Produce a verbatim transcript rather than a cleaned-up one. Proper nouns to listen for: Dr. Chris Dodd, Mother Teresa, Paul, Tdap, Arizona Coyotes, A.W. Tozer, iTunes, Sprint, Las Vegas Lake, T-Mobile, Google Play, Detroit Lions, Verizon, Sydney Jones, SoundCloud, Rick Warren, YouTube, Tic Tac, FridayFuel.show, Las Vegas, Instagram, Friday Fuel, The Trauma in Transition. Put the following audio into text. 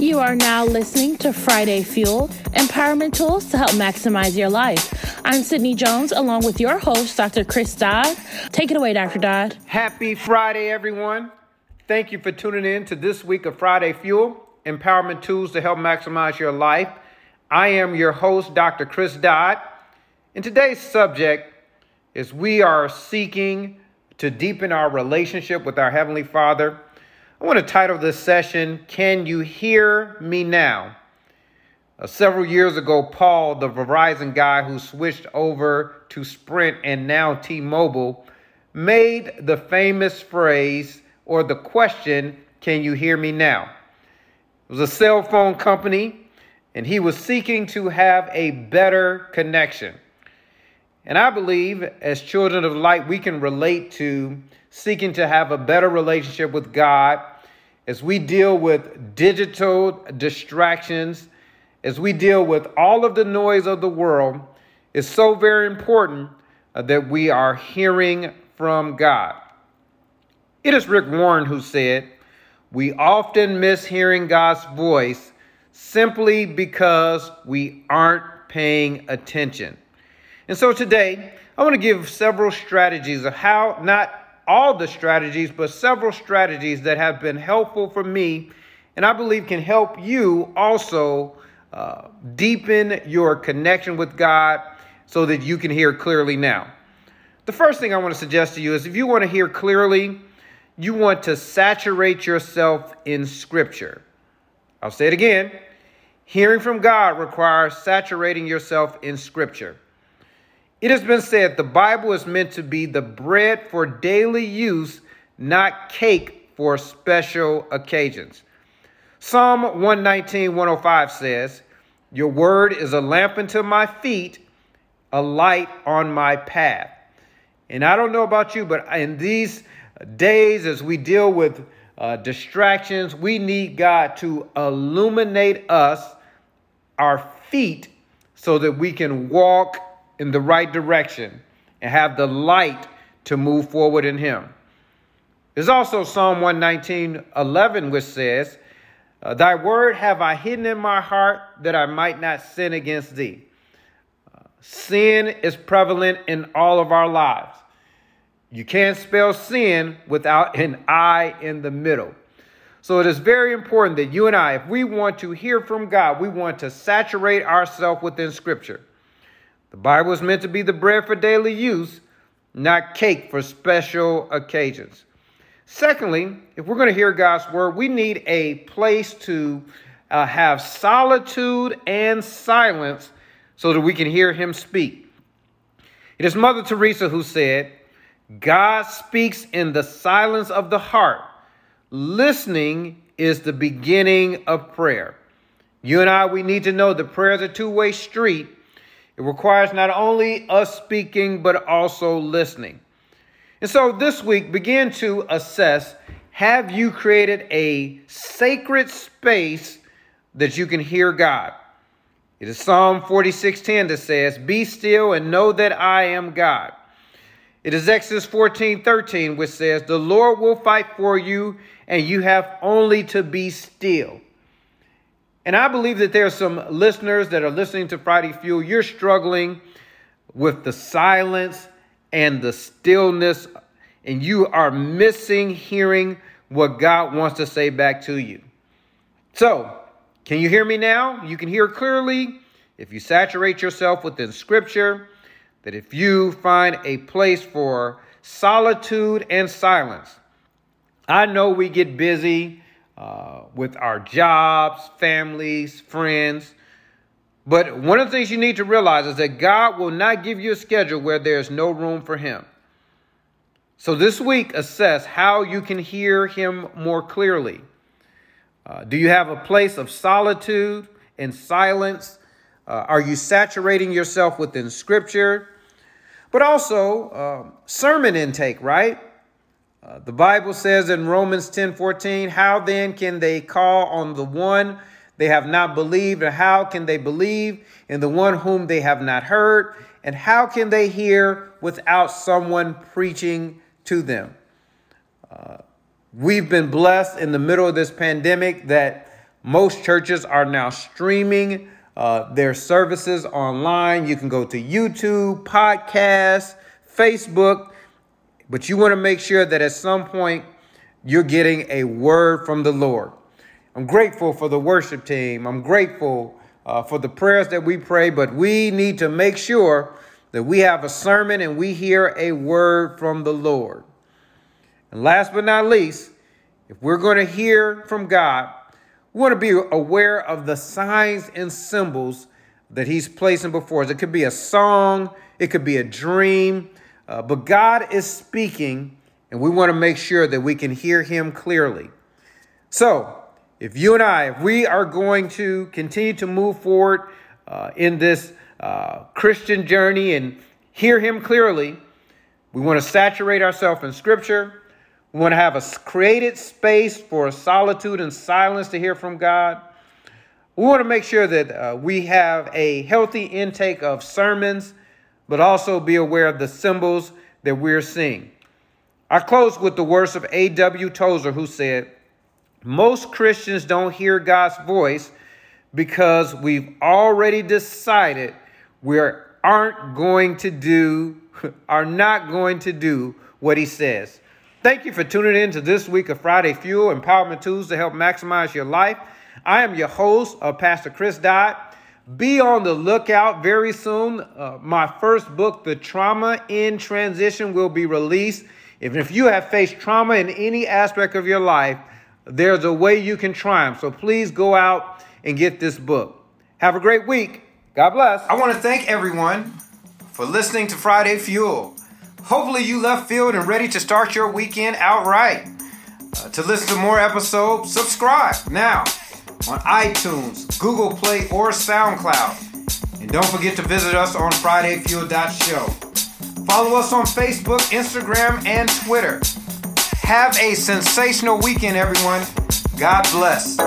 You are now listening to Friday Fuel, empowerment tools to help maximize your life. I'm Sydney Jones, along with your host, Doctor Chris Dodd. Take it away, Doctor Dodd. Happy Friday, everyone. Thank you for tuning in to this week of Friday Fuel, empowerment tools to help maximize your life. I am your host, Doctor Chris Dodd, and today's subject is we are seeking to deepen our relationship with our Heavenly Father. I want to title this session, Can You Hear Me Now? Uh, several years ago, Paul, the Verizon guy who switched over to Sprint and now T-Mobile, made the famous phrase or the question, Can you hear me now? It was a cell phone company, and he was seeking to have a better connection. And I believe as children of light, we can relate to seeking to have a better relationship with God as we deal with digital distractions, as we deal with all of the noise of the world. It's so very important uh, that we are hearing from God. It is Rick Warren who said, we often miss hearing God's voice simply because we aren't paying attention. And so today, I want to give several strategies of how, not all the strategies, but several strategies that have been helpful for me, and I believe can help you also uh, deepen your connection with God so that you can hear clearly now. The first thing I want to suggest to you is if you want to hear clearly, you want to saturate yourself in Scripture. I'll say it again. Hearing from God requires saturating yourself in Scripture. It has been said the Bible is meant to be the bread for daily use, not cake for special occasions. Psalm one nineteen, one oh five says, your word is a lamp unto my feet, a light on my path. And I don't know about you, but in these days as we deal with uh, distractions, we need God to illuminate us, our feet, so that we can walk in the right direction and have the light to move forward in him. There's also Psalm one nineteen, eleven, which says, thy word have I hidden in my heart that I might not sin against thee. Uh, sin is prevalent in all of our lives. You can't spell sin without an I in the middle. So it is very important that you and I, if we want to hear from God, we want to saturate ourselves within Scripture. The Bible is meant to be the bread for daily use, not cake for special occasions. Secondly, if we're going to hear God's word, we need a place to uh, have solitude and silence so that we can hear him speak. It is Mother Teresa who said, God speaks in the silence of the heart. Listening is the beginning of prayer. You and I, we need to know that prayer is a two-way street. It requires not only us speaking, but also listening. And so this week, begin to assess, have you created a sacred space that you can hear God? It is Psalm forty-six, ten that says, be still and know that I am God. It is Exodus fourteen, thirteen, which says, the Lord will fight for you and you have only to be still. And I believe that there are some listeners that are listening to Friday Fuel. You're struggling with the silence and the stillness, and you are missing hearing what God wants to say back to you. So, can you hear me now? You can hear clearly if you saturate yourself within Scripture, that if you find a place for solitude and silence. I know we get busy Uh, with our jobs, families, friends. But one of the things you need to realize is that God will not give you a schedule where there's no room for him. So this week, assess how you can hear him more clearly. Uh, do you have a place of solitude and silence? Uh, are you saturating yourself within Scripture? But also, um, sermon intake, right? Uh, the Bible says in Romans ten, fourteen, how then can they call on the one they have not believed? And how can they believe in the one whom they have not heard? And how can they hear without someone preaching to them? Uh, we've been blessed in the middle of this pandemic that Most churches are now streaming uh, their services online. You can go to YouTube, podcasts, Facebook, but you want to make sure that at some point you're getting a word from the Lord. I'm grateful for the worship team. I'm grateful uh, for the prayers that we pray, but we need to make sure that we have a sermon and we hear a word from the Lord. And last but not least, if we're going to hear from God, we want to be aware of the signs and symbols that he's placing before us. It could be a song. It could be a dream. Uh, but God is speaking, and we want to make sure that we can hear him clearly. So if you and I, if we are going to continue to move forward uh, in this uh, Christian journey and hear him clearly, we want to saturate ourselves in Scripture. We want to have a created space for solitude and silence to hear from God. We want to make sure that uh, we have a healthy intake of sermons, but also be aware of the symbols that we're seeing. I close with the words of A W Tozer, who said, "Most Christians don't hear God's voice because we've already decided we aren't going to do, are not going to do what he says." Thank you for tuning in to this week of Friday Fuel, Empowerment Tools to Help Maximize Your Life. I am your host, uh, Pastor Chris Dodd. Be on the lookout very soon. Uh, my first book, The Trauma in Transition, will be released. If, if you have faced trauma in any aspect of your life, there's a way you can triumph. So please go out and get this book. Have a great week. God bless. I want to thank everyone for listening to Friday Fuel. Hopefully you left fueled and ready to start your weekend outright. Uh, to listen to more episodes, subscribe now on iTunes, Google Play, or SoundCloud. And don't forget to visit us on Friday Fuel dot show. Follow us on Facebook, Instagram, and Twitter. Have a sensational weekend, everyone. God bless.